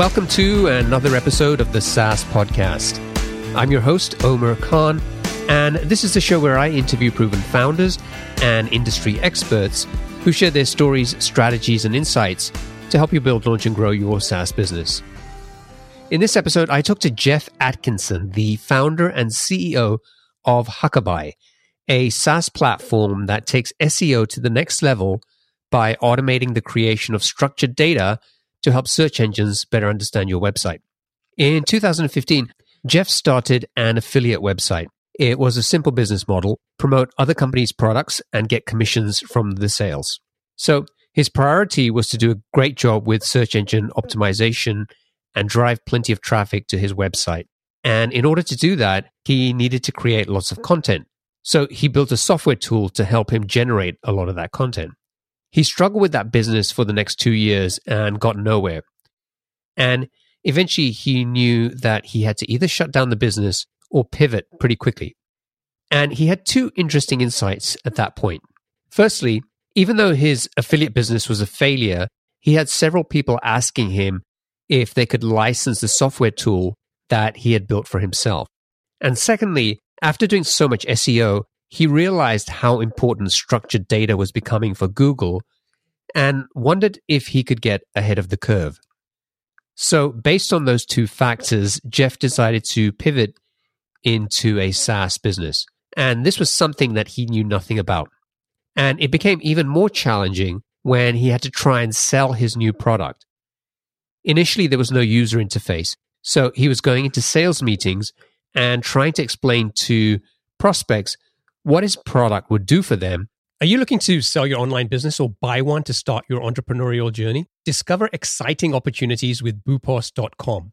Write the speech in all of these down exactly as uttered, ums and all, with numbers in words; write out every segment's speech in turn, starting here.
Welcome to another episode of the SaaS Podcast. I'm your host, Omer Khan, and this is the show where I interview proven founders and industry experts who share their stories, strategies, and insights to help you build, launch, and grow your SaaS business. In this episode, I talked to Geoff Atkinson, the founder and C E O of Huckabuy, a SaaS platform that takes S E O to the next level by automating the creation of structured data to help search engines better understand your website. In two thousand fifteen, Geoff started an affiliate website. It was a simple business model: promote other companies' products and get commissions from the sales. So his priority was to do a great job with search engine optimization and drive plenty of traffic to his website. And in order to do that, he needed to create lots of content. So he built a software tool to help him generate a lot of that content. He struggled with that business for the next two years and got nowhere. And eventually he knew that he had to either shut down the business or pivot pretty quickly. And he had two interesting insights at that point. Firstly, even though his affiliate business was a failure, he had several people asking him if they could license the software tool that he had built for himself. And secondly, after doing so much S E O, he realized how important structured data was becoming for Google and wondered if he could get ahead of the curve. So based on those two factors, Geoff decided to pivot into a SaaS business. And this was something that he knew nothing about. And it became even more challenging when he had to try and sell his new product. Initially, there was no user interface. So he was going into sales meetings and trying to explain to prospects what his product would do for them. Are you looking to sell your online business or buy one to start your entrepreneurial journey? Discover exciting opportunities with Boopos dot com.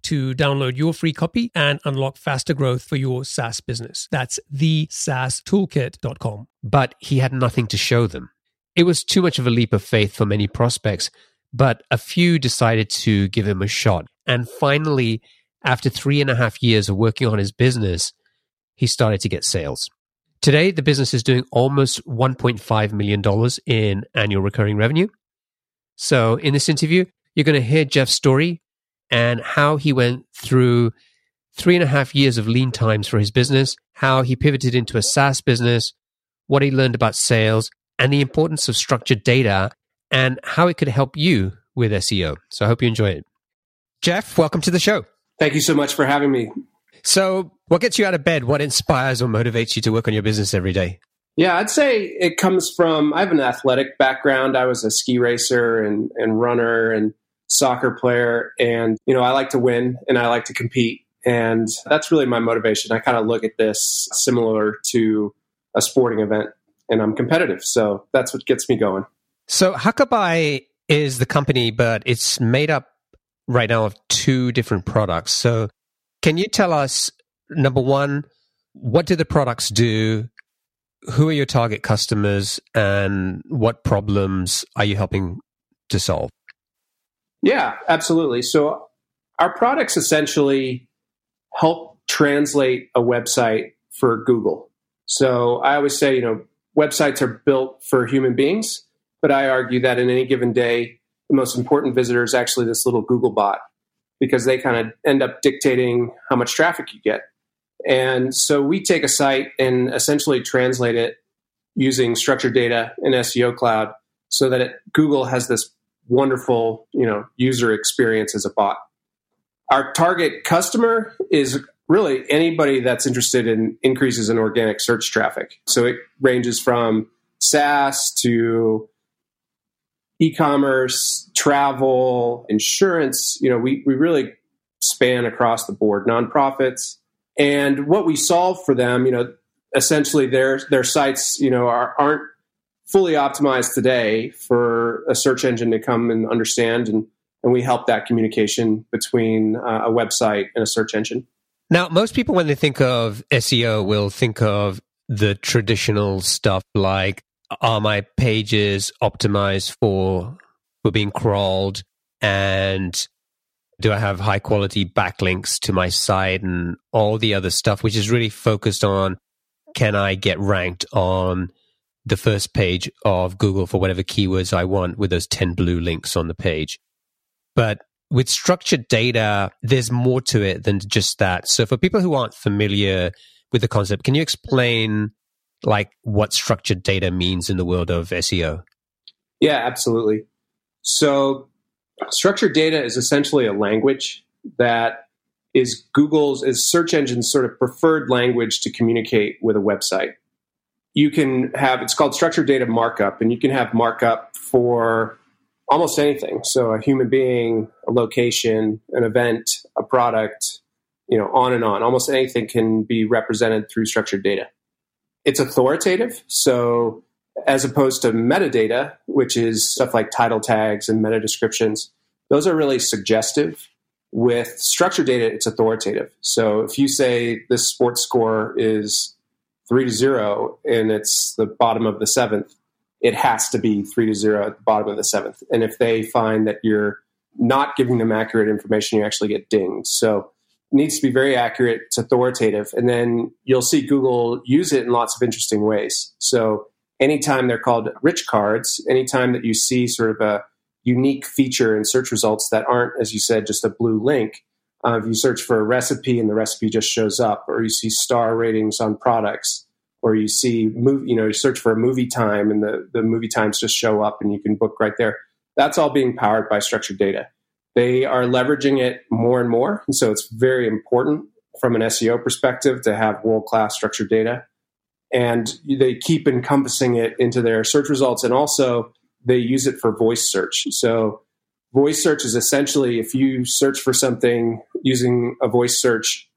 to download your free copy and unlock faster growth for your SaaS business. That's the saas toolkit dot com. But he had nothing to show them. It was too much of a leap of faith for many prospects, but a few decided to give him a shot. And finally, after three and a half years of working on his business, he started to get sales. Today, the business is doing almost one point five million dollars in annual recurring revenue. So in this interview, you're going to hear Geoff's story and how he went through three and a half years of lean times for his business, how he pivoted into a SaaS business, what he learned about sales and the importance of structured data and how it could help you with S E O. So I hope you enjoy it. Geoff, welcome to the show. Thank you so much for having me. So what gets you out of bed? What inspires or motivates you to work on your business every day? Yeah, I'd say it comes from, I have an athletic background. I was a ski racer and, and runner and soccer player. And, you know, I like to win and I like to compete. And that's really my motivation. I kind of look at this similar to a sporting event, and I'm competitive. So that's what gets me going. So Huckabuy is the company, but it's made up right now of two different products. So can you tell us, number one, what do the products do? Who are your target customers? And what problems are you helping to solve? Yeah, absolutely. So our products essentially help translate a website for Google. So I always say, you know, websites are built for human beings, but I argue that in any given day, the most important visitor is actually this little Google bot, because they kind of end up dictating how much traffic you get. And so we take a site and essentially translate it using structured data in S E O Cloud so that it, Google has this wonderful, you know, user experience as a bot. Our target customer is really anybody that's interested in increases in organic search traffic. So it ranges from SaaS to e-commerce, travel, insurance. You know, we, we really span across the board, nonprofits. And what we solve for them, you know, essentially their their sites, you know, are, aren't fully optimized today for a search engine to come and understand. And And we help that communication between uh, a website and a search engine. Now, most people, when they think of S E O, will think of the traditional stuff like, are my pages optimized for, for being crawled? And do I have high quality backlinks to my site and all the other stuff, which is really focused on, can I get ranked on the first page of Google for whatever keywords I want with those ten blue links on the page? But with structured data, there's more to it than just that. So for people who aren't familiar with the concept, can you explain like what structured data means in the world of S E O? Yeah, absolutely. So structured data is essentially a language that is Google's, is search engine's sort of preferred language to communicate with a website. You can have, it's called structured data markup, and you can have markup for almost anything. So a human being, a location, an event, a product, you know, on and on. Almost anything can be represented through structured data. It's authoritative. So as opposed to metadata, which is stuff like title tags and meta descriptions, those are really suggestive. With structured data, it's authoritative. So if you say this sports score is three to zero and it's the bottom of the seventh, it has to be three to zero at the bottom of the seventh. And if they find that you're not giving them accurate information, you actually get dinged. So it needs to be very accurate. It's authoritative. And then you'll see Google use it in lots of interesting ways. So anytime they're called rich cards, anytime that you see sort of a unique feature in search results that aren't, as you said, just a blue link, uh, if you search for a recipe and the recipe just shows up, or you see star ratings on products, or you see, movie, you know, you search for a movie time and the, the movie times just show up and you can book right there. That's all being powered by structured data. They are leveraging it more and more. And so it's very important from an S E O perspective to have world-class structured data. And they keep encompassing it into their search results. And also they use it for voice search. So voice search is essentially, if you search for something using a voice search,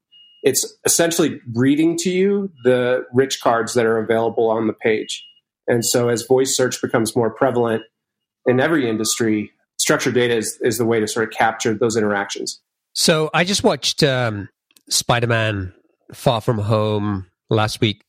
it's essentially reading to you the rich cards that are available on the page. And so as voice search becomes more prevalent in every industry, structured data is, is the way to sort of capture those interactions. So I just watched um, Spider-Man Far From Home last week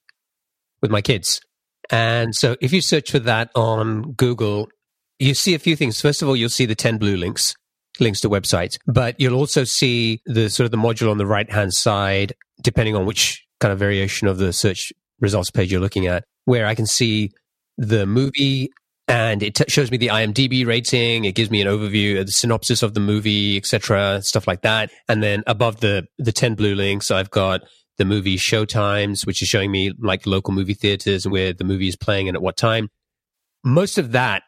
with my kids. And so if you search for that on Google, you see a few things. First of all, you'll see the ten blue links. links to websites, but you'll also see the sort of the module on the right-hand side, depending on which kind of variation of the search results page you're looking at, where I can see the movie and it t- shows me the I M D B rating. It gives me an overview, the synopsis of the movie, et cetera, stuff like that. And then above the the ten blue links, I've got the movie showtimes, which is showing me like local movie theaters and where the movie is playing and at what time. Most of that,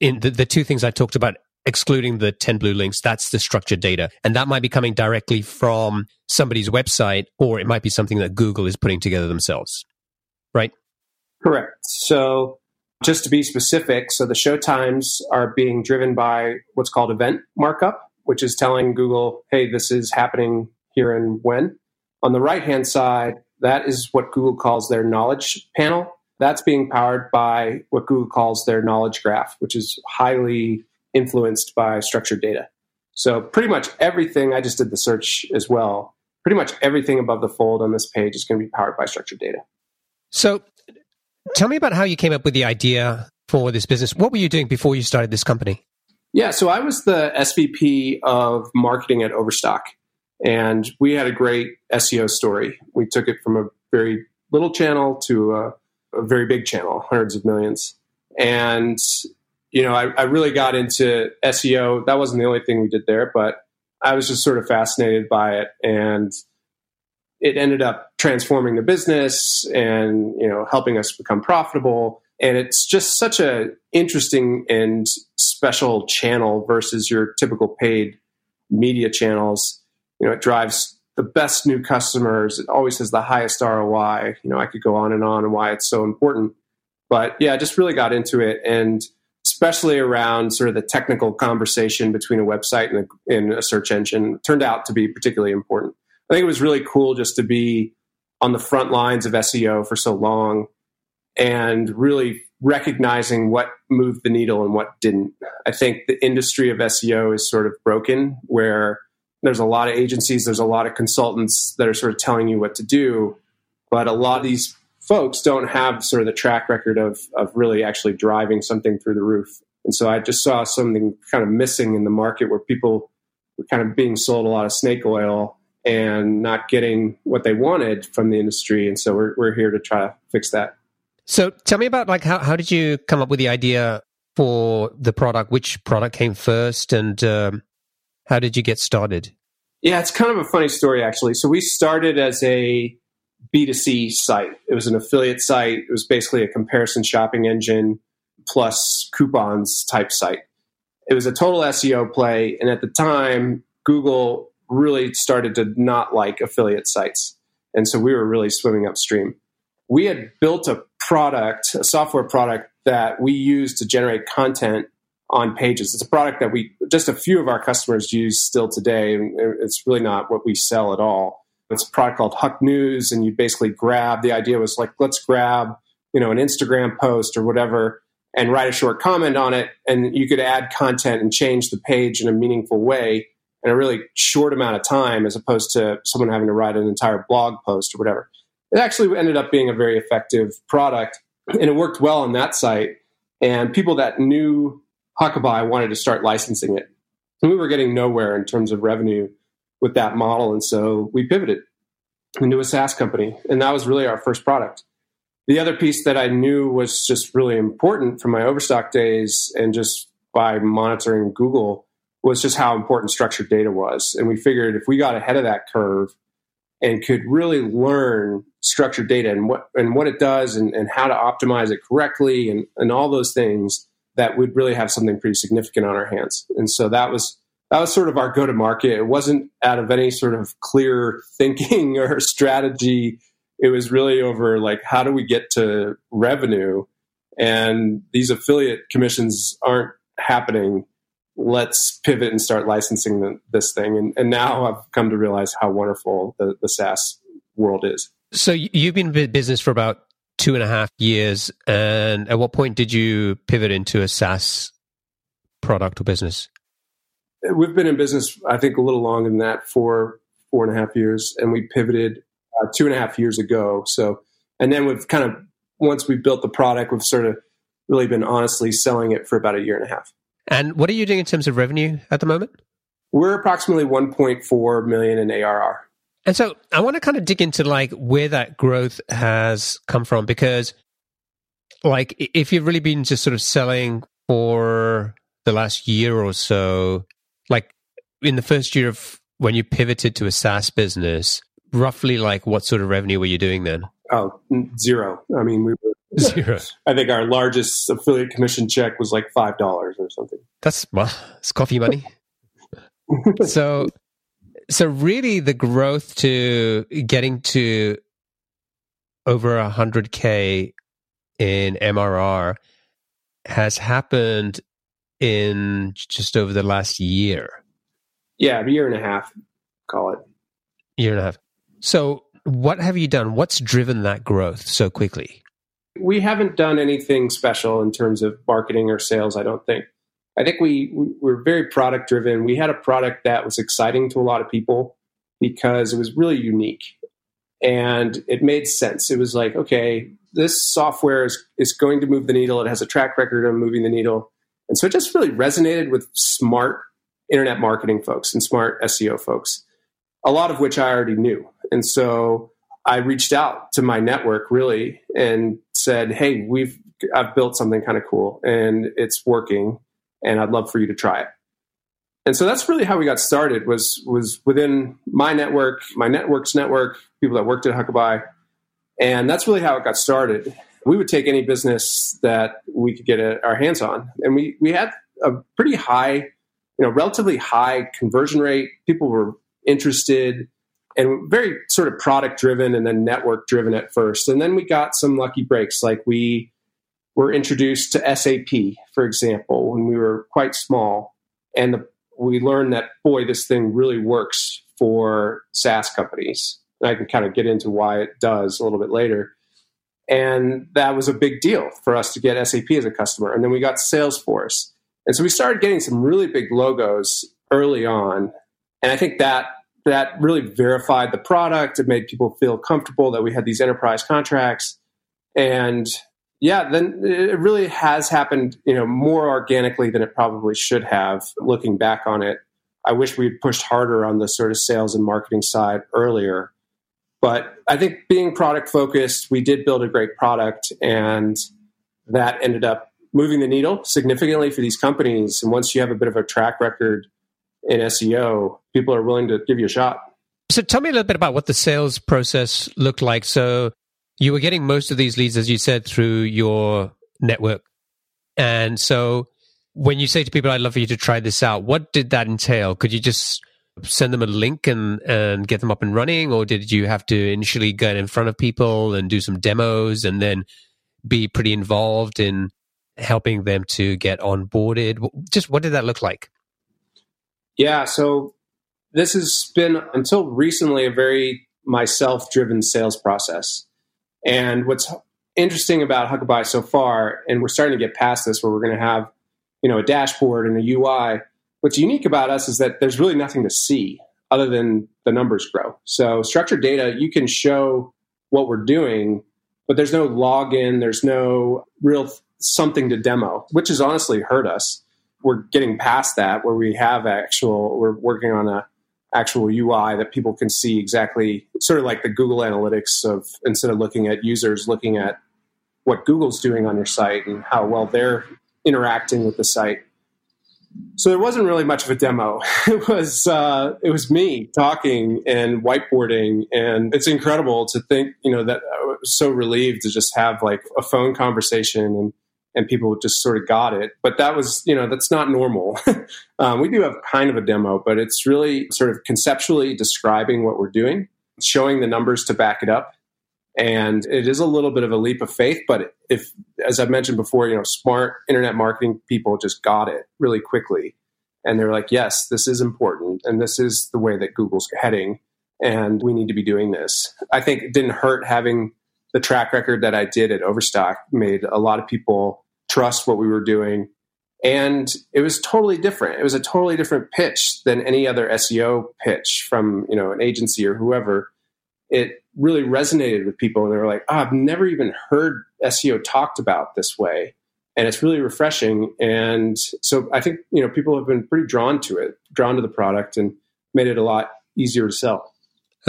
in the, the two things I talked about, excluding the ten blue links, that's the structured data. And that might be coming directly from somebody's website, or it might be something that Google is putting together themselves, right? Correct. So Just to be specific, so the show times are being driven by what's called event markup, which is telling Google, hey, this is happening here and when. On the right-hand side, that is what Google calls their knowledge panel. That's being powered by what Google calls their knowledge graph, which is highly influenced by structured data. So pretty much everything, I just did the search as well, pretty much everything above the fold on this page is going to be powered by structured data. So tell me about how you came up with the idea for this business. What were you doing before you started this company? Yeah, so I was the S V P of marketing at Overstock, and we had a great S E O story. We took it from a very little channel to a, a very big channel, hundreds of millions. And, you know, I, I really got into S E O. That wasn't the only thing we did there, but I was just sort of fascinated by it, and it ended up transforming the business and, you know, helping us become profitable. And it's just such a interesting and special channel versus your typical paid media channels. You know, it drives the best new customers. It always has the highest R O I. You know, I could go on and on and why it's so important. But yeah, I just really got into it, and especially around sort of the technical conversation between a website and a, and a search engine turned out to be particularly important. I think it was really cool just to be on the front lines of S E O for so long and really recognizing what moved the needle and what didn't. I think the industry of S E O is sort of broken, where there's a lot of agencies, there's a lot of consultants that are sort of telling you what to do, but a lot of these folks don't have sort of the track record of of really actually driving something through the roof. And so I just saw something kind of missing in the market, where people were kind of being sold a lot of snake oil and not getting what they wanted from the industry. And so we're we're here to try to fix that. So tell me about, like, how, how did you come up with the idea for the product? Which product came first, and um, how did you get started? Yeah, it's kind of a funny story, actually. So we started as a B two C site. It was an affiliate site. It was basically a comparison shopping engine plus coupons type site. It was a total S E O play. And at the time, Google really started to not like affiliate sites. And so we were really swimming upstream. We had built a product, a software product that we used to generate content on pages. It's a product that we, just a few of our customers use still today. And it's really not what we sell at all. It's a product called Huck News. And you basically grab, the idea was like, let's grab, you know, an Instagram post or whatever and write a short comment on it. And you could add content and change the page in a meaningful way in a really short amount of time, as opposed to someone having to write an entire blog post or whatever. It actually ended up being a very effective product, and it worked well on that site. And people that knew Huckabuy wanted to start licensing it. And we were getting nowhere in terms of revenue with that model. And so we pivoted into a SaaS company. And that was really our first product. The other piece that I knew was just really important from my Overstock days, and just by monitoring Google, was just how important structured data was. And we figured if we got ahead of that curve and could really learn structured data and what and what it does and, and how to optimize it correctly and, and all those things, that we'd really have something pretty significant on our hands. And so that was that was sort of our go-to-market. It wasn't out of any sort of clear thinking or strategy. It was really over, like, how do we get to revenue? And these affiliate commissions aren't happening. Let's pivot and start licensing the, this thing. And, and now I've come to realize how wonderful the, the SaaS world is. So you've been in business for about two and a half years. And at what point did you pivot into a SaaS product or business? We've been in business, I think, a little longer than that, for four and a half years. And we pivoted uh, two and a half years ago. So, and then we've kind of, once we built the product, we've sort of really been honestly selling it for about a year and a half. And what are you doing in terms of revenue at the moment? We're approximately one point four million in A R R. And so I want to kind of dig into, like, where that growth has come from, because, like, if you've really been just sort of selling for the last year or so, like, in the first year of when you pivoted to a SaaS business, roughly, like, what sort of revenue were you doing then? Oh, zero. I mean, we were Zero. I think our largest affiliate commission check was like five dollars or something. That's, well, it's coffee money. so, so really the growth to getting to over one hundred K in M R R has happened in just over the last year. Yeah, a year and a half, call it. Year and a half. So what have you done? What's driven that growth so quickly? We haven't done anything special in terms of marketing or sales, I don't think. I think we, we were very product driven. We had a product that was exciting to a lot of people because it was really unique and it made sense. It was like, okay, this software is, is going to move the needle. It has a track record of moving the needle. And so it just really resonated with smart internet marketing folks and smart S E O folks, a lot of which I already knew. And so I reached out to my network really and said, hey, we've I've built something kind of cool and it's working and I'd love for you to try it. And so that's really how we got started was was within my network, my network's network, people that worked at Huckabuy. And that's really how it got started. We would take any business that we could get our hands on. And we we had a pretty high, you know, relatively high conversion rate. People were interested and very sort of product driven and then network driven at first. And then we got some lucky breaks. Like we were introduced to S A P, for example, when we were quite small. And the, we learned that, boy, this thing really works for SaaS companies. And I can kind of get into why it does a little bit later. And that was a big deal for us to get S A P as a customer. And then we got Salesforce. And so we started getting some really big logos early on. And I think that that really verified the product. It made people feel comfortable that we had these enterprise contracts. And yeah, then it really has happened, you know, more organically than it probably should have looking back on it. I wish we'd pushed harder on the sort of sales and marketing side earlier. But I think being product focused, we did build a great product and that ended up moving the needle significantly for these companies. And once you have a bit of a track record in S E O, people are willing to give you a shot. So tell me a little bit about what the sales process looked like. So you were getting most of these leads, as you said, through your network. And so when you say to people, I'd love for you to try this out, what did that entail? Could you just send them a link and, and get them up and running? Or did you have to initially get in front of people and do some demos and then be pretty involved in helping them to get onboarded? Just what did that look like? Yeah, so this has been, until recently, a very myself-driven sales process. And what's interesting about Huckabuy so far, and we're starting to get past this where we're going to have, you know, a dashboard and a U I. What's unique about us is that there's really nothing to see other than the numbers grow. So structured data, you can show what we're doing, but there's no login, there's no real something to demo, which has honestly hurt us. We're getting past that where we have actual, we're working on a actual U I that people can see exactly, sort of like the Google Analytics of, instead of looking at users, looking at what Google's doing on your site and how well they're interacting with the site. So there wasn't really much of a demo. It was uh, it was me talking and whiteboarding, and it's incredible to think, you know, that I was so relieved to just have like a phone conversation and and people just sort of got it. But that was, you know, that's not normal. um, we do have kind of a demo, but it's really sort of conceptually describing what we're doing, showing the numbers to back it up. And it is a little bit of a leap of faith, but if, as I mentioned before, you know, smart internet marketing people just got it really quickly. And they're like, yes, this is important. And this is the way that Google's heading. And we need to be doing this. I think it didn't hurt having the track record that I did at Overstock. Made a lot of people trust what we were doing. And it was totally different. It was a totally different pitch than any other S E O pitch from, you know, an agency or whoever. It really resonated with people. And they were like, oh, I've never even heard S E O talked about this way. And it's really refreshing. And so I think, you know, people have been pretty drawn to it, drawn to the product, and made it a lot easier to sell.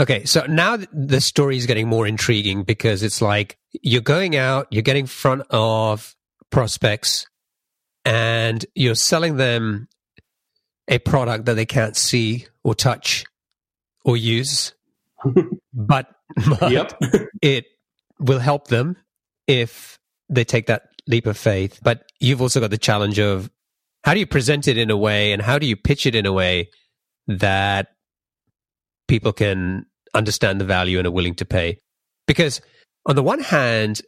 Okay. So now the story is getting more intriguing because it's like you're going out, you're getting in front of prospects, and you're selling them a product that they can't see or touch or use. But, but yep. It will help them if they take that leap of faith. But you've also got the challenge of how do you present it in a way and how do you pitch it in a way that people can understand the value and are willing to pay? Because on the one hand,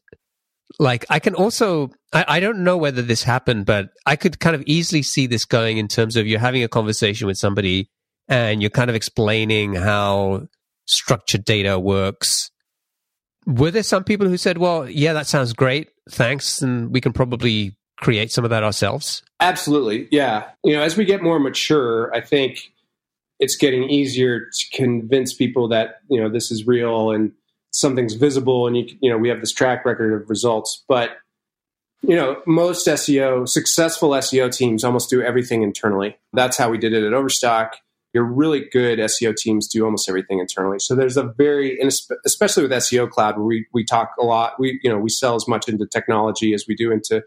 like I can also, I, I don't know whether this happened, but I could kind of easily see this going in terms of you're having a conversation with somebody and you're kind of explaining how structured data works. Were there some people who said, well, yeah, that sounds great, thanks, and we can probably create some of that ourselves? Absolutely, yeah. You know, as we get more mature, I think it's getting easier to convince people that, you know, this is real and something's visible, and, you, you know, we have this track record of results. But, you know, most S E O, successful S E O teams almost do everything internally. That's how we did it at Overstock. Your really good S E O teams do almost everything internally. So there's a very, and especially with S E O Cloud, where we, we talk a lot, we, you know, we sell as much into technology as we do into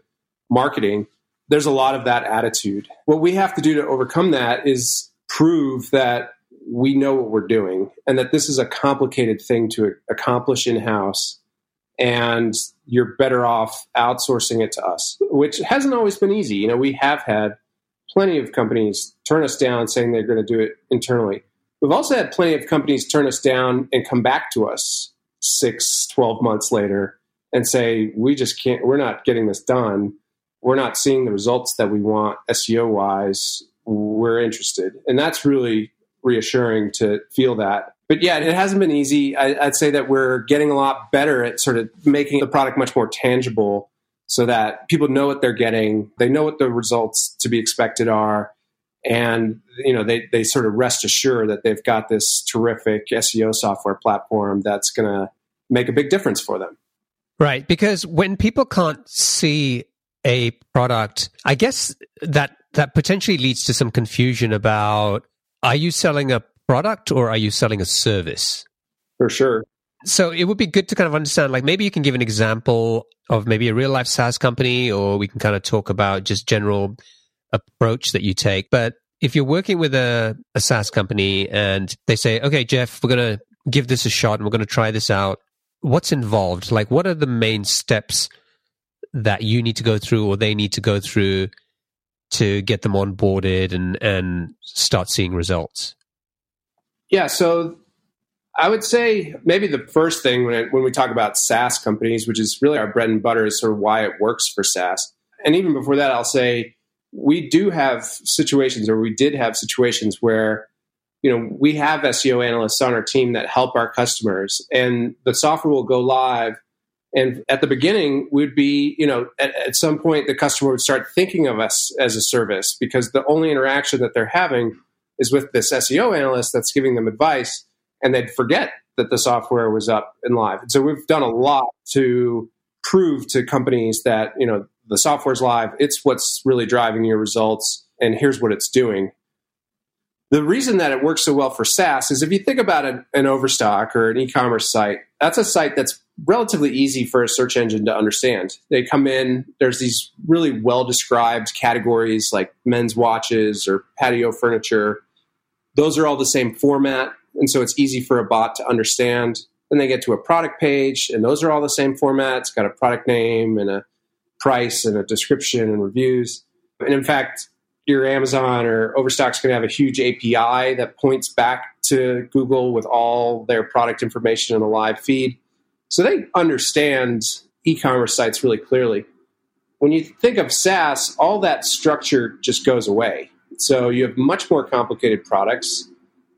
marketing. There's a lot of that attitude. What we have to do to overcome that is prove that we know what we're doing and that this is a complicated thing to accomplish in-house, and you're better off outsourcing it to us, which hasn't always been easy. You know, we have had plenty of companies turn us down saying they're going to do it internally. We've also had plenty of companies turn us down and come back to us six, twelve months later and say, we just can't, we're not getting this done. We're not seeing the results that we want S E O-wise. We're interested. And that's really reassuring to feel that. But yeah, it hasn't been easy. I, I'd say that we're getting a lot better at sort of making the product much more tangible, so that people know what they're getting, they know what the results to be expected are, and you know they, they sort of rest assured that they've got this terrific S E O software platform that's going to make a big difference for them. Right, because when people can't see a product, I guess that that potentially leads to some confusion about, are you selling a product or are you selling a service? For sure. So it would be good to kind of understand, like maybe you can give an example of maybe a real life SaaS company, or we can kind of talk about just general approach that you take. But if you're working with a, a SaaS company and they say, okay, Geoff, we're going to give this a shot and we're going to try this out, what's involved? Like what are the main steps that you need to go through or they need to go through to get them onboarded and, and start seeing results? Yeah, so I would say maybe the first thing when it, when we talk about SaaS companies, which is really our bread and butter, is sort of why it works for SaaS. And even before that, I'll say we do have situations, or we did have situations where, you know, we have S E O analysts on our team that help our customers, and the software will go live. And at the beginning, we'd be, you know, at, at some point, the customer would start thinking of us as a service, because the only interaction that they're having is with this S E O analyst that's giving them advice. And they'd forget that the software was up and live. And so we've done a lot to prove to companies that, you know, the software's live, it's what's really driving your results, and here's what it's doing. The reason that it works so well for SaaS is if you think about an, an Overstock or an e-commerce site, that's a site that's relatively easy for a search engine to understand. They come in, there's these really well-described categories like men's watches or patio furniture. Those are all the same format. And so it's easy for a bot to understand. Then they get to a product page, and those are all the same format. It's got a product name and a price and a description and reviews. And in fact, your Amazon or Overstock's going to have a huge A P I that points back to Google with all their product information in a live feed. So they understand e-commerce sites really clearly. When you think of SaaS, all that structure just goes away. So you have much more complicated products.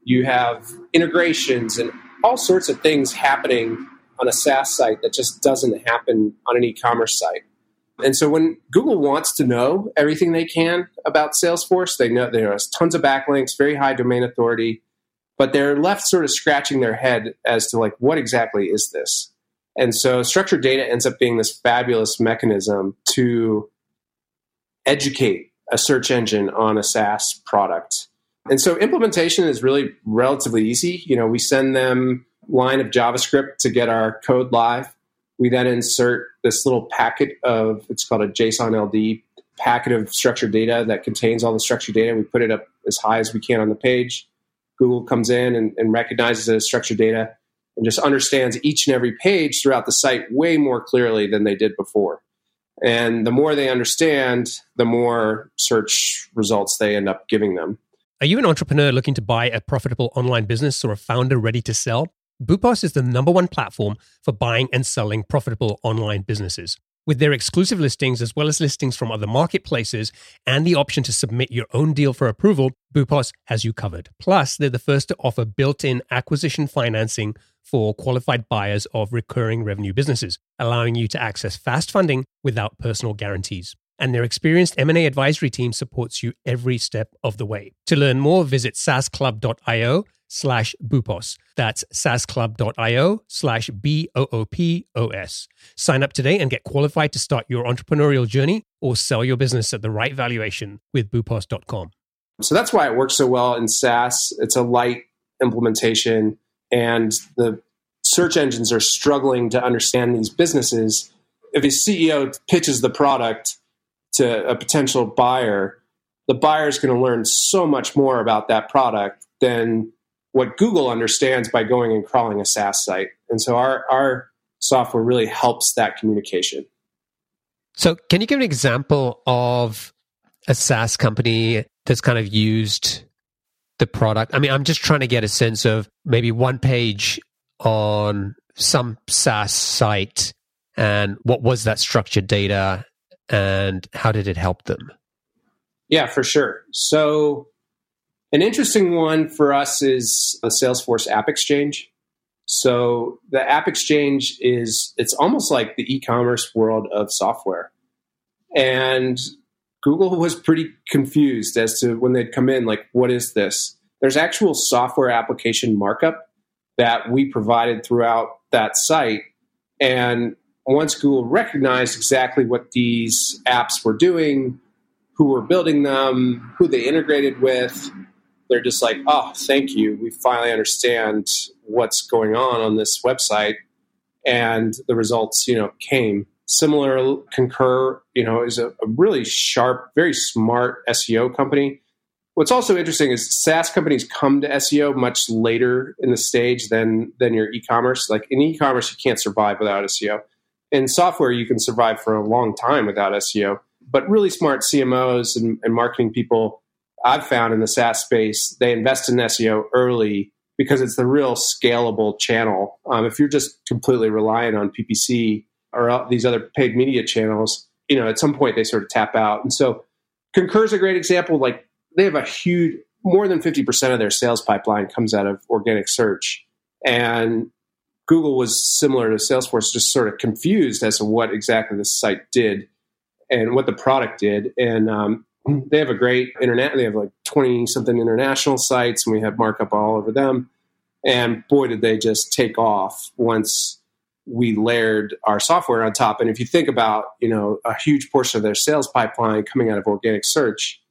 You have integrations and all sorts of things happening on a SaaS site that just doesn't happen on an e-commerce site. And so when Google wants to know everything they can about Salesforce, they know there are tons of backlinks, very high domain authority, but they're left sort of scratching their head as to like, what exactly is this? And so structured data ends up being this fabulous mechanism to educate a search engine on a SaaS product. And so implementation is really relatively easy. You know, we send them line of JavaScript to get our code live. We then insert this little packet of, it's called a JSON L D packet of structured data that contains all the structured data. We put it up as high as we can on the page. Google comes in and, and recognizes it as structured data and just understands each and every page throughout the site way more clearly than they did before. And the more they understand, the more search results they end up giving them. Are you an entrepreneur looking to buy a profitable online business or a founder ready to sell? Boopos is the number one platform for buying and selling profitable online businesses. with their exclusive listings as well as listings from other marketplaces and the option to submit your own deal for approval, Boopos has you covered. Plus, they're the first to offer built-in acquisition financing for qualified buyers of recurring revenue businesses, allowing you to access fast funding without personal guarantees. And their experienced M and A advisory team supports you every step of the way. To learn more, visit saasclub.io slash Boopos. That's saasclub.io slash B O O P O S. Sign up today and get qualified to start your entrepreneurial journey or sell your business at the right valuation with Boopos dot com. So that's why it works so well in SaaS. It's a light implementation, and the search engines are struggling to understand these businesses. If a C E O pitches the product to a potential buyer, the buyer is going to learn so much more about that product than what Google understands by going and crawling a SaaS site. And so our, our software really helps that communication. So can you give an example of a SaaS company that's kind of used the product? I mean, I'm just trying to get a sense of maybe one page on some SaaS site, and what was that structured data and how did it help them? Yeah, for sure. So an interesting one for us is the Salesforce App Exchange. So the App Exchange is, it's almost like the e-commerce world of software. And Google was pretty confused as to when they'd come in, like, what is this? There's actual software application markup that we provided throughout that site. And once Google recognized exactly what these apps were doing, who were building them, who they integrated with, they're just like, oh, thank you. We finally understand what's going on on this website. And the results, you know, came. Similar, Concur, you know, is a, a really sharp, very smart S E O company. What's also interesting is SaaS companies come to S E O much later in the stage than than your e-commerce. Like in e-commerce, you can't survive without S E O. In software, you can survive for a long time without S E O. But really smart C M Os and, and marketing people I've found in the SaaS space, they invest in S E O early because it's the real scalable channel. Um, if you're just completely reliant on P P C or these other paid media channels, you know, at some point they sort of tap out. And so Concur is a great example. Like they have a huge, more than fifty percent of their sales pipeline comes out of organic search. And Google was similar to Salesforce, just sort of confused as to what exactly the site did and what the product did. And um, they have a great internet. They have like twenty-something international sites, and we have markup all over them. And boy, did they just take off once we layered our software on top. And if you think about, you know, a huge portion of their sales pipeline coming out of organic search,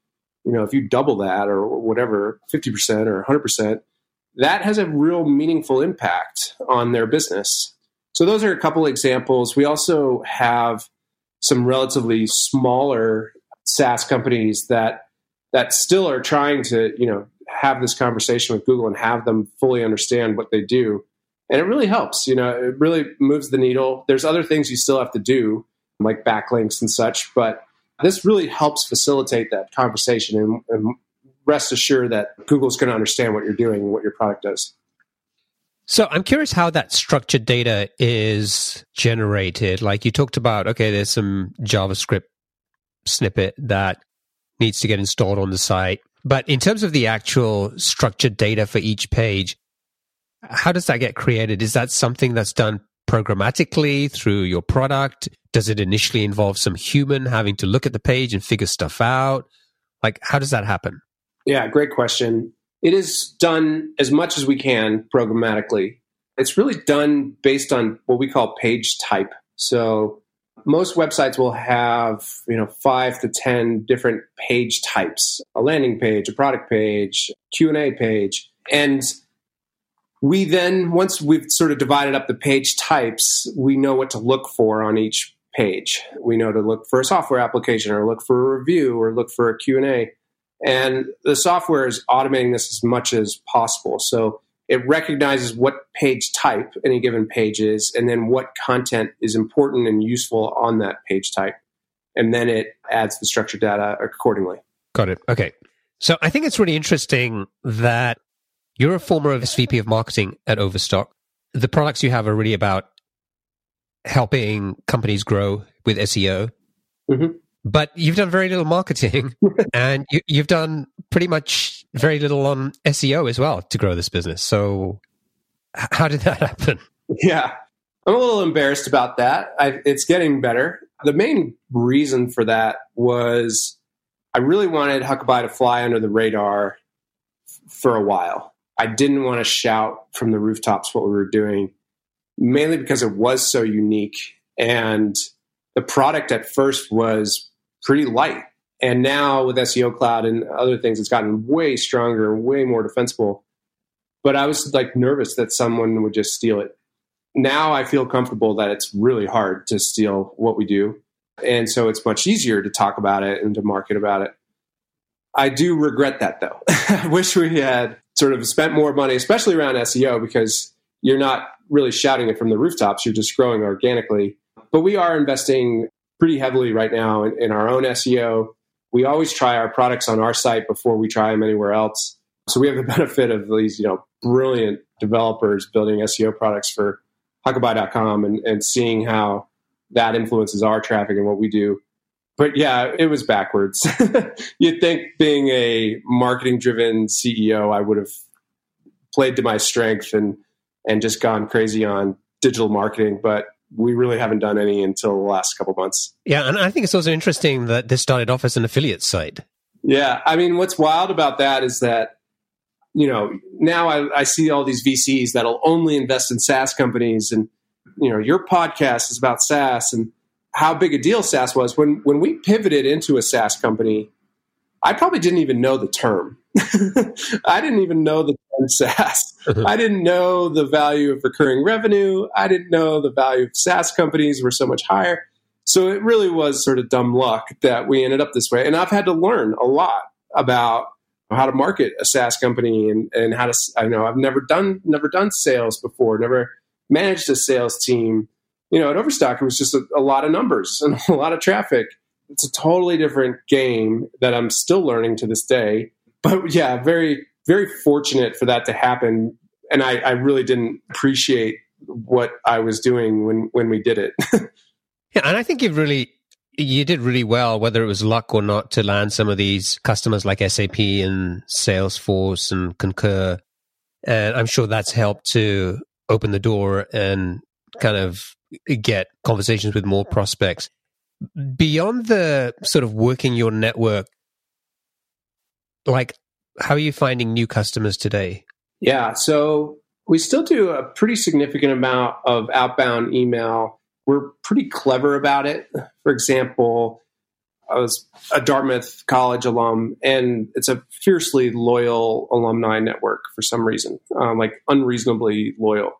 you know, if you double that or whatever, fifty percent or one hundred percent, that has a real meaningful impact on their business. So those are a couple examples. We also have some relatively smaller SaaS companies that that still are trying to, you know, have this conversation with Google and have them fully understand what they do. And it really helps, you know, it really moves the needle. There's other things you still have to do, like backlinks and such, but this really helps facilitate that conversation and, and rest assured that Google's going to understand what you're doing and what your product does. So I'm curious how that structured data is generated. Like you talked about, okay, there's some JavaScript snippet that needs to get installed on the site. But in terms of the actual structured data for each page, how does that get created? Is that something that's done programmatically through your product? Does it initially involve some human having to look at the page and figure stuff out? Like, how does that happen? Yeah, great question. It is done as much as we can programmatically. It's really done based on what we call page type. So most websites will have, you know, five to ten different page types, a landing page, a product page, Q and A page. And we then, once we've sort of divided up the page types, we know what to look for on each page. We know to look for a software application or look for a review or look for a Q and A. And the software is automating this as much as possible. So it recognizes what page type any given page is, and then what content is important and useful on that page type. And then it adds the structured data accordingly. Got it. Okay. So I think it's really interesting that you're a former S V P of marketing at Overstock. The products you have are really about helping companies grow with S E O, mm-hmm. but you've done very little marketing and you, you've done pretty much very little on S E O as well to grow this business. So how did that happen? Yeah, I'm a little embarrassed about that. I, it's getting better. The main reason for that was I really wanted Huckabuy to fly under the radar f- for a while. I didn't want to shout from the rooftops what we were doing, mainly because it was so unique. And the product at first was pretty light. And now with S E O Cloud and other things, it's gotten way stronger, way more defensible. But I was like nervous that someone would just steal it. Now I feel comfortable that it's really hard to steal what we do. And so it's much easier to talk about it and to market about it. I do regret that though. I wish we had sort of spent more money, especially around S E O, because you're not really shouting it from the rooftops. You're just growing organically. But we are investing pretty heavily right now in, in our own S E O. We always try our products on our site before we try them anywhere else. So we have the benefit of these, you know, brilliant developers building S E O products for Huckabuy dot com and, and seeing how that influences our traffic and what we do. But yeah, it was backwards. You'd think being a marketing-driven C E O, I would have played to my strength and and just gone crazy on digital marketing, but we really haven't done any until the last couple months. Yeah, and I think it's also interesting that this started off as an affiliate site. Yeah, I mean, what's wild about that is that, you know, now I, I see all these V Cs that'll only invest in SaaS companies, and you know, your podcast is about SaaS and how big a deal SaaS was. When when we pivoted into a SaaS company, I probably didn't even know the term. I didn't even know the term SaaS. I didn't know the value of recurring revenue. I didn't know the value of SaaS companies were so much higher. So it really was sort of dumb luck that we ended up this way. And I've had to learn a lot about how to market a SaaS company and, and how to, I know I've never done, never done sales before, never managed a sales team. You know, at Overstock, it was just a, a lot of numbers and a lot of traffic. It's a totally different game that I'm still learning to this day. But yeah, very, very fortunate for that to happen. And I, I really didn't appreciate what I was doing when, when we did it. Yeah, and I think you've really, you did really well, whether it was luck or not, to land some of these customers like S A P and Salesforce and Concur. And I'm sure that's helped to open the door and kind of get conversations with more prospects. Beyond the sort of working your network, like how are you finding new customers today? Yeah, so we still do a pretty significant amount of outbound email. We're pretty clever about it. For example, I was a Dartmouth College alum, and it's a fiercely loyal alumni network for some reason, um, like unreasonably loyal.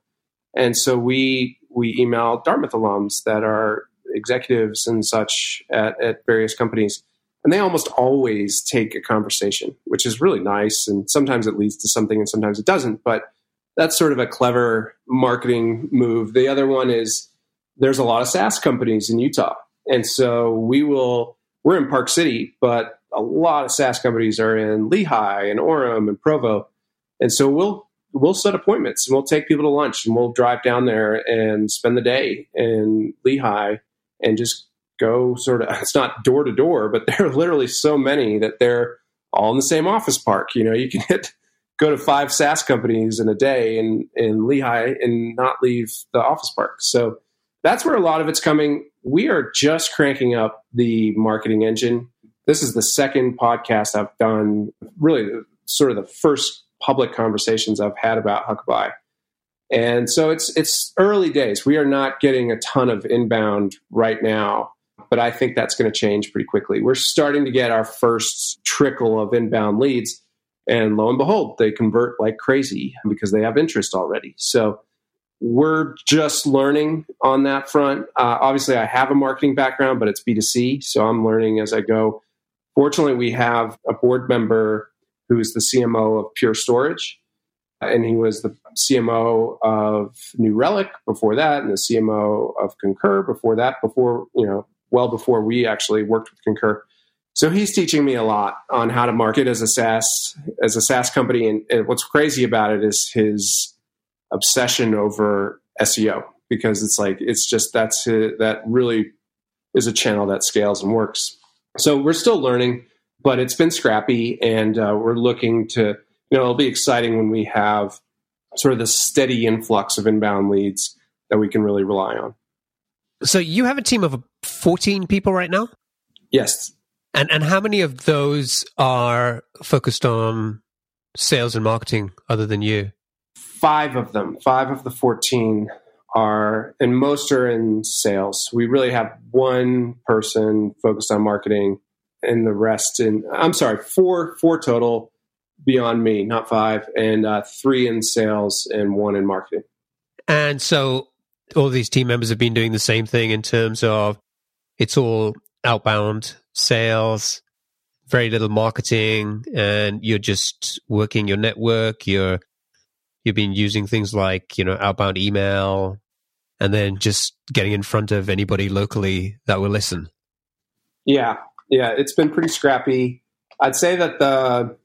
And so we we email Dartmouth alums that are executives and such at, at various companies. And they almost always take a conversation, which is really nice. And sometimes it leads to something and sometimes it doesn't. But that's sort of a clever marketing move. The other one is there's a lot of SaaS companies in Utah. And so we will, we're in Park City, but a lot of SaaS companies are in Lehi and Orem and Provo. And so we'll we'll set appointments and we'll take people to lunch and we'll drive down there and spend the day in Lehi and just go sort of, it's not door to door, but there are literally so many that they're all in the same office park. You know, you can hit, go to five SaaS companies in a day in, in Lehi and not leave the office park. So that's where a lot of it's coming. We are just cranking up the marketing engine. This is the second podcast I've done, really sort of the first public conversations I've had about Huckabuy. And so it's it's early days. We are not getting a ton of inbound right now, but I think that's going to change pretty quickly. We're starting to get our first trickle of inbound leads, and lo and behold, they convert like crazy because they have interest already. So we're just learning on that front. Uh, obviously, I have a marketing background, but it's B two C, so I'm learning as I go. Fortunately, we have a board member who is the C M O of Pure Storage, and he was the C M O of New Relic before that, and the C M O of Concur before that, before, you know, well before we actually worked with Concur. So he's teaching me a lot on how to market as a SaaS, as a SaaS company. And, and what's crazy about it is his obsession over S E O, because it's like, it's just, that's his, that really is a channel that scales and works. So we're still learning, but it's been scrappy, and uh, we're looking to, you know, it'll be exciting when we have sort of the steady influx of inbound leads that we can really rely on. So you have a team of fourteen people right now? Yes. And and how many of those are focused on sales and marketing other than you? Five of them. Five of the fourteen are, and most are in sales. We really have one person focused on marketing and the rest in, I'm sorry, four, four total beyond me, not five, and uh, three in sales and one in marketing. And so all these team members have been doing the same thing in terms of it's all outbound sales, very little marketing, and you're just working your network. You're you've been using things like, you know, outbound email, and then just getting in front of anybody locally that will listen. Yeah, yeah, it's been pretty scrappy. I'd say that the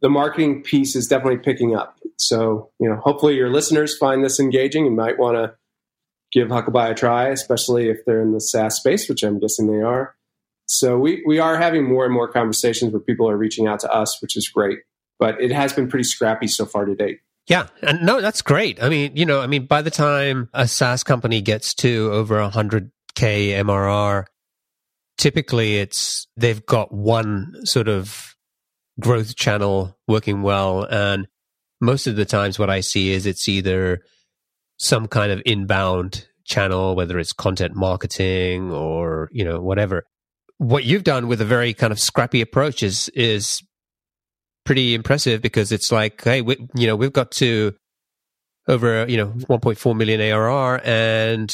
the marketing piece is definitely picking up. So, you know, hopefully your listeners find this engaging and might want to give Huckabuy a try, especially if they're in the SaaS space, which I'm guessing they are. So we, we are having more and more conversations where people are reaching out to us, which is great. But it has been pretty scrappy so far to date. Yeah. And no, that's great. I mean, you know, I mean, by the time a SaaS company gets to over one hundred K M R R, typically it's they've got one sort of growth channel working well. And most of the times what I see is it's either some kind of inbound channel, whether it's content marketing or, you know, whatever. What you've done with a very kind of scrappy approach is is pretty impressive, because it's like, hey, we, you know, we've got to over, you know, one point four million A R R, and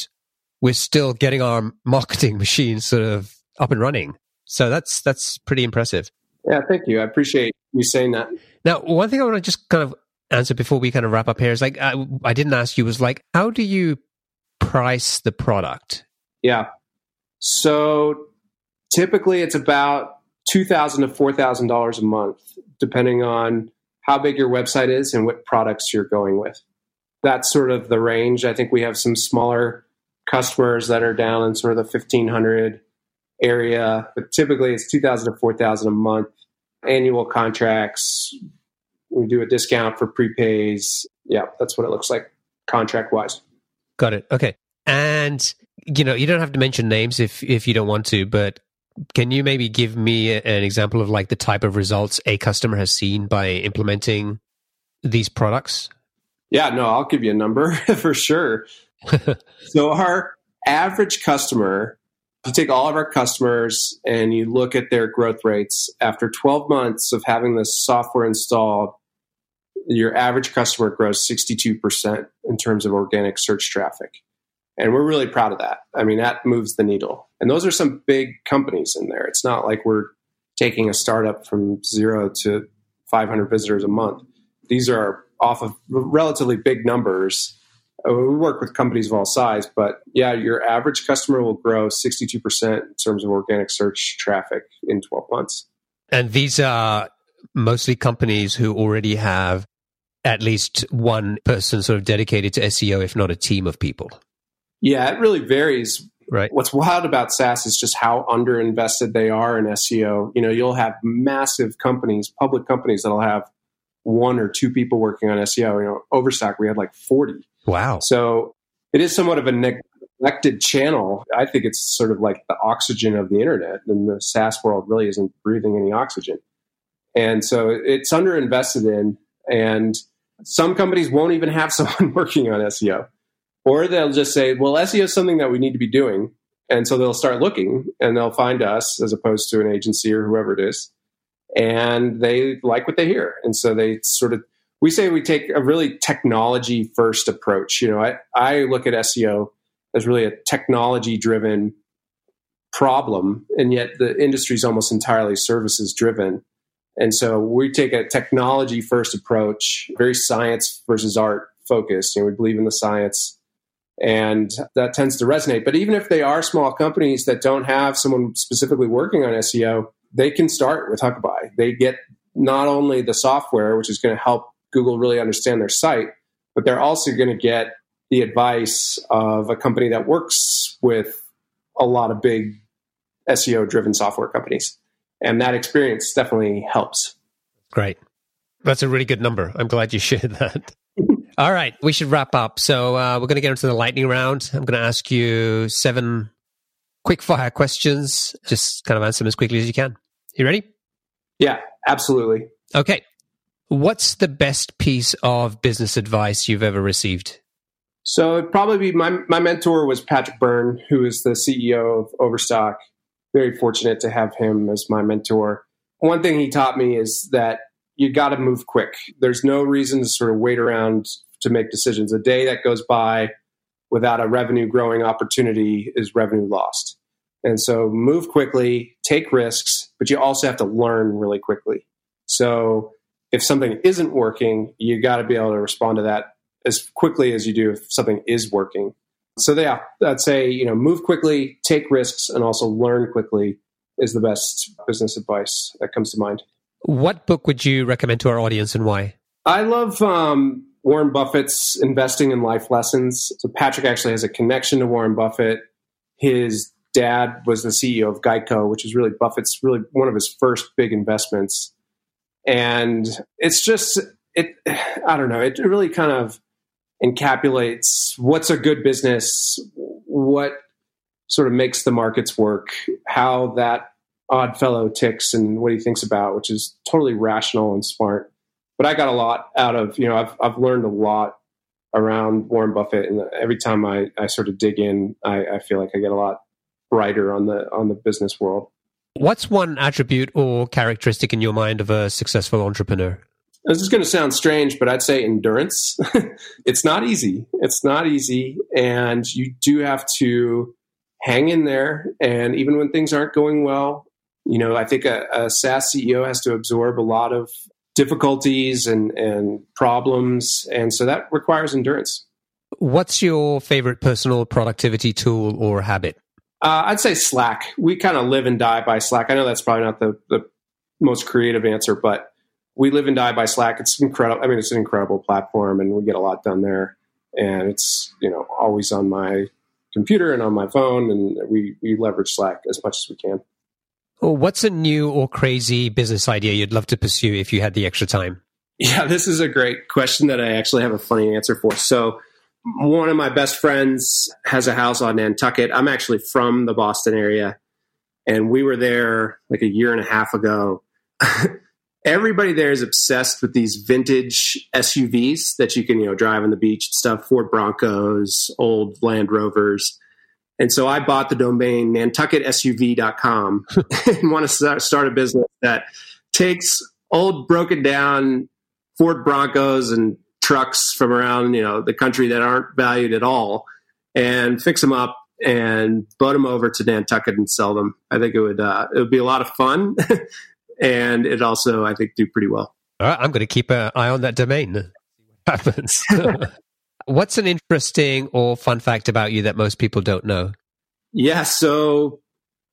we're still getting our marketing machine sort of up and running. So that's that's pretty impressive. Yeah, thank you. I appreciate you saying that. Now, one thing I want to just kind of answer before we kind of wrap up here is like, I, I didn't ask you was like, how do you price the product? Yeah. So typically it's about two thousand dollars to four thousand dollars a month, depending on how big your website is and what products you're going with. That's sort of the range. I think we have some smaller customers that are down in sort of the fifteen hundred area, but typically it's two thousand dollars to four thousand dollars a month. Annual contracts, we do a discount for prepays. Yeah, that's what it looks like contract-wise. Got it. Okay. And, you know, you don't have to mention names if if you don't want to, but can you maybe give me a, an example of like the type of results a customer has seen by implementing these products? Yeah, no, I'll give you a number for sure. So our average customer, if you take all of our customers and you look at their growth rates, after twelve months of having this software installed, your average customer grows sixty-two percent in terms of organic search traffic. And we're really proud of that. I mean, that moves the needle. And those are some big companies in there. It's not like we're taking a startup from zero to five hundred visitors a month. These are off of relatively big numbers. We work with companies of all size, but yeah, your average customer will grow sixty-two percent in terms of organic search traffic in twelve months. And these are mostly companies who already have at least one person sort of dedicated to S E O, if not a team of people. Yeah, it really varies. Right. What's wild about SaaS is just how underinvested they are in S E O. You know, you'll have massive companies, public companies that'll have one or two people working on S E O. You know, Overstock, we had like forty. Wow. So it is somewhat of a neglected channel. I think it's sort of like the oxygen of the internet, and the SaaS world really isn't breathing any oxygen. And so it's underinvested in, and some companies won't even have someone working on S E O. Or they'll just say, well, S E O is something that we need to be doing. And so they'll start looking and they'll find us as opposed to an agency or whoever it is. And they like what they hear. And so they sort of, we say we take a really technology first approach. You know, I, I look at S E O as really a technology driven problem. And yet the industry is almost entirely services driven. And so we take a technology first approach, very science versus art focused. You know, we believe in the science. And that tends to resonate. But even if they are small companies that don't have someone specifically working on S E O, they can start with Huckabuy. They get not only the software, which is going to help Google really understand their site, but they're also going to get the advice of a company that works with a lot of big S E O-driven software companies. And that experience definitely helps. Great. That's a really good number. I'm glad you shared that. All right. We should wrap up. So uh, we're going to get into the lightning round. I'm going to ask you seven quick fire questions. Just kind of answer them as quickly as you can. You ready? Yeah, absolutely. Okay. What's the best piece of business advice you've ever received? So it'd probably be my, my mentor was Patrick Byrne, who is the C E O of Overstock. Very fortunate to have him as my mentor. One thing he taught me is that you got to move quick. There's no reason to sort of wait around to make decisions. A day that goes by without a revenue growing opportunity is revenue lost. And so move quickly, take risks, but you also have to learn really quickly. So if something isn't working, you got to be able to respond to that as quickly as you do if something is working. So yeah, I'd say, you know, move quickly, take risks, and also learn quickly is the best business advice that comes to mind. What book would you recommend to our audience and why? I love um, Warren Buffett's Investing in Life Lessons. So Patrick actually has a connection to Warren Buffett. His dad was the C E O of Geico, which is really Buffett's really one of his first big investments. And it's just, it. I don't know, it really kind of encapsulates what's a good business, what sort of makes the markets work, how that odd fellow ticks and what he thinks about, which is totally rational and smart. But I got a lot out of, you know, I've I've learned a lot around Warren Buffett. And every time I, I sort of dig in, I, I feel like I get a lot brighter on the on the business world. What's one attribute or characteristic in your mind of a successful entrepreneur? This is going to sound strange, but I'd say endurance. It's not easy. It's not easy. And you do have to hang in there. And even when things aren't going well, you know, I think a, a SaaS C E O has to absorb a lot of difficulties and, and problems. And so that requires endurance. What's your favorite personal productivity tool or habit? Uh, I'd say Slack. We kind of live and die by Slack. I know that's probably not the, the most creative answer, but we live and die by Slack. It's incredible. I mean, it's an incredible platform and we get a lot done there. And it's, you know, always on my computer and on my phone. And we, we leverage Slack as much as we can. Well, what's a new or crazy business idea you'd love to pursue if you had the extra time? Yeah, this is a great question that I actually have a funny answer for. So one of my best friends has a house on Nantucket. I'm actually from the Boston area. And we were there like a year and a half ago. Everybody there is obsessed with these vintage S U Vs that you can, you know, drive on the beach and stuff, Ford Broncos, old Land Rovers. And so I bought the domain nantucket S U V dot com and want to start a business that takes old, broken down Ford Broncos and trucks from around, you know, the country that aren't valued at all and fix them up and boat them over to Nantucket and sell them. I think it would, uh, it would be a lot of fun. And it also, I think, do pretty well. All right, I'm going to keep an eye on that domain. Happens. What's an interesting or fun fact about you that most people don't know? Yeah, so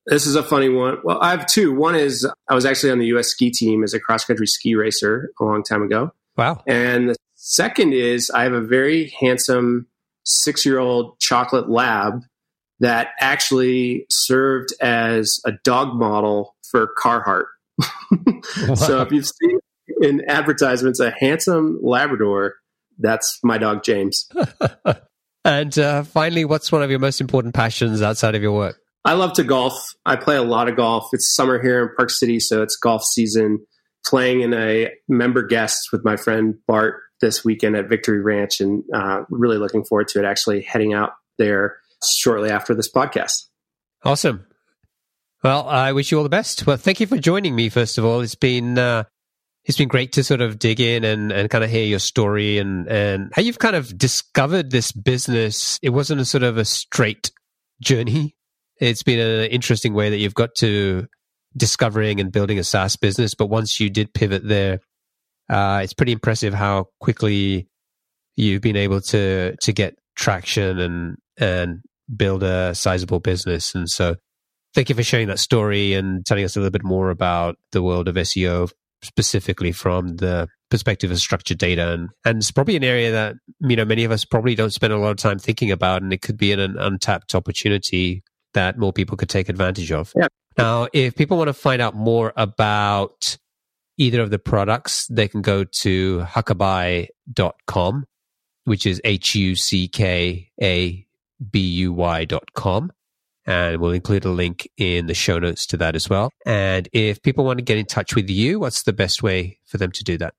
this is a funny one. Well, I have two. One is I was actually on the U S ski team as a cross-country ski racer a long time ago. Wow. And the second is I have a very handsome six-year-old chocolate lab that actually served as a dog model for Carhartt. So if you've seen in advertisements a handsome Labrador, that's my dog James. And uh, finally, what's one of your most important passions outside of your work? I love to golf. I play a lot of golf. It's summer here in Park City, so it's golf season. Playing in a member guest with my friend Bart this weekend at Victory Ranch, and uh, really looking forward to it. Actually, heading out there shortly after this podcast. Awesome. Well, I wish you all the best. Well, thank you for joining me, first of all. It's been uh, it's been great to sort of dig in and, and kind of hear your story and, and how you've kind of discovered this business. It wasn't a sort of a straight journey. It's been an interesting way that you've got to discovering and building a SaaS business. But once you did pivot there, uh, it's pretty impressive how quickly you've been able to to get traction and and build a sizable business. And so thank you for sharing that story and telling us a little bit more about the world of S E O, specifically from the perspective of structured data. And, and it's probably an area that, you know, many of us probably don't spend a lot of time thinking about, and it could be an, an untapped opportunity that more people could take advantage of. Yeah. Now, if people want to find out more about either of the products, they can go to huckabuy dot com, which is H U C K A B U Y dot com. And we'll include a link in the show notes to that as well. And if people want to get in touch with you, what's the best way for them to do that?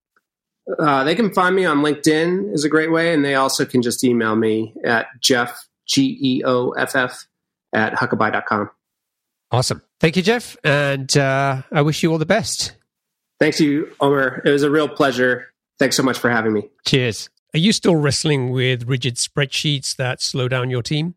Uh, they can find me on LinkedIn is a great way. And they also can just email me at Geoff, G E O F F, at huckabuy dot com. Awesome. Thank you, Geoff. And uh, I wish you all the best. Thanks you, Omer. It was a real pleasure. Thanks so much for having me. Cheers. Are you still wrestling with rigid spreadsheets that slow down your team?